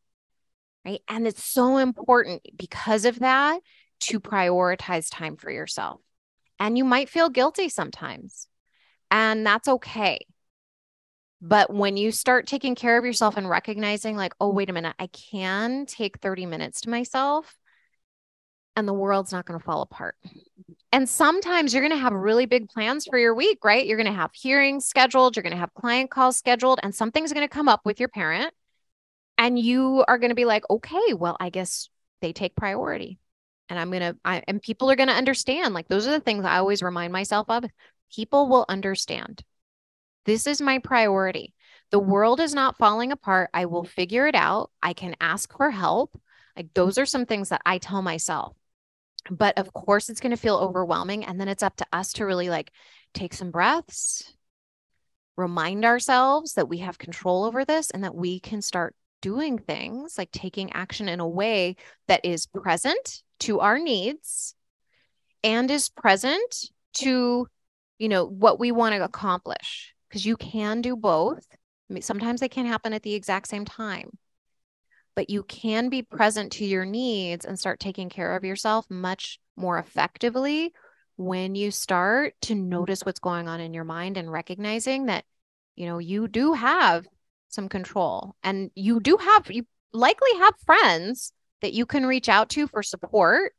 right? And it's so important because of that to prioritize time for yourself. And you might feel guilty sometimes, and that's okay. But when you start taking care of yourself and recognizing like, oh, wait a minute, I can take thirty minutes to myself, and the world's not going to fall apart. And sometimes you're going to have really big plans for your week, right? You're going to have hearings scheduled. You're going to have client calls scheduled, and something's going to come up with your parent, and you are going to be like, okay, well, I guess they take priority, and I'm going to, I, and people are going to understand. Like, those are the things I always remind myself of. People will understand. This is my priority. The world is not falling apart. I will figure it out. I can ask for help. Like, those are some things that I tell myself. But of course, it's going to feel overwhelming. And then it's up to us to really like take some breaths, remind ourselves that we have control over this and that we can start doing things like taking action in a way that is present to our needs and is present to, you know, what we want to accomplish. Because you can do both. Sometimes they can't happen at the exact same time, but you can be present to your needs and start taking care of yourself much more effectively when you start to notice what's going on in your mind and recognizing that, you know, you do have some control and you do have, you likely have friends that you can reach out to for support,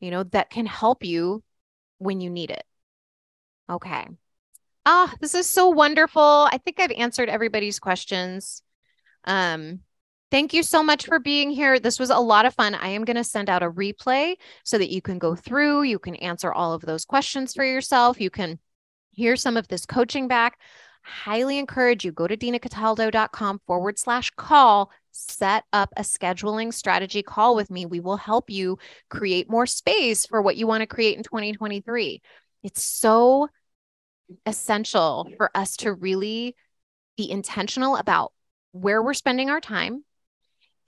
you know, that can help you when you need it. Okay. Oh, this is so wonderful. I think I've answered everybody's questions. Um, Thank you so much for being here. This was a lot of fun. I am going to send out a replay so that you can go through, you can answer all of those questions for yourself. You can hear some of this coaching back. Highly encourage you, go to dinacataldo.com forward slash call, set up a scheduling strategy call with me. We will help you create more space for what you want to create in twenty twenty-three. It's so essential for us to really be intentional about where we're spending our time.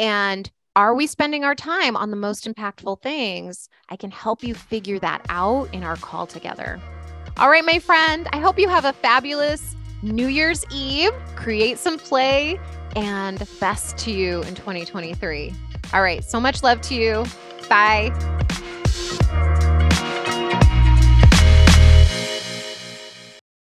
And are we spending our time on the most impactful things? I can help you figure that out in our call together. All right, my friend, I hope you have a fabulous New Year's Eve. Create some play and best to you in twenty twenty-three. All right, so much love to you. Bye.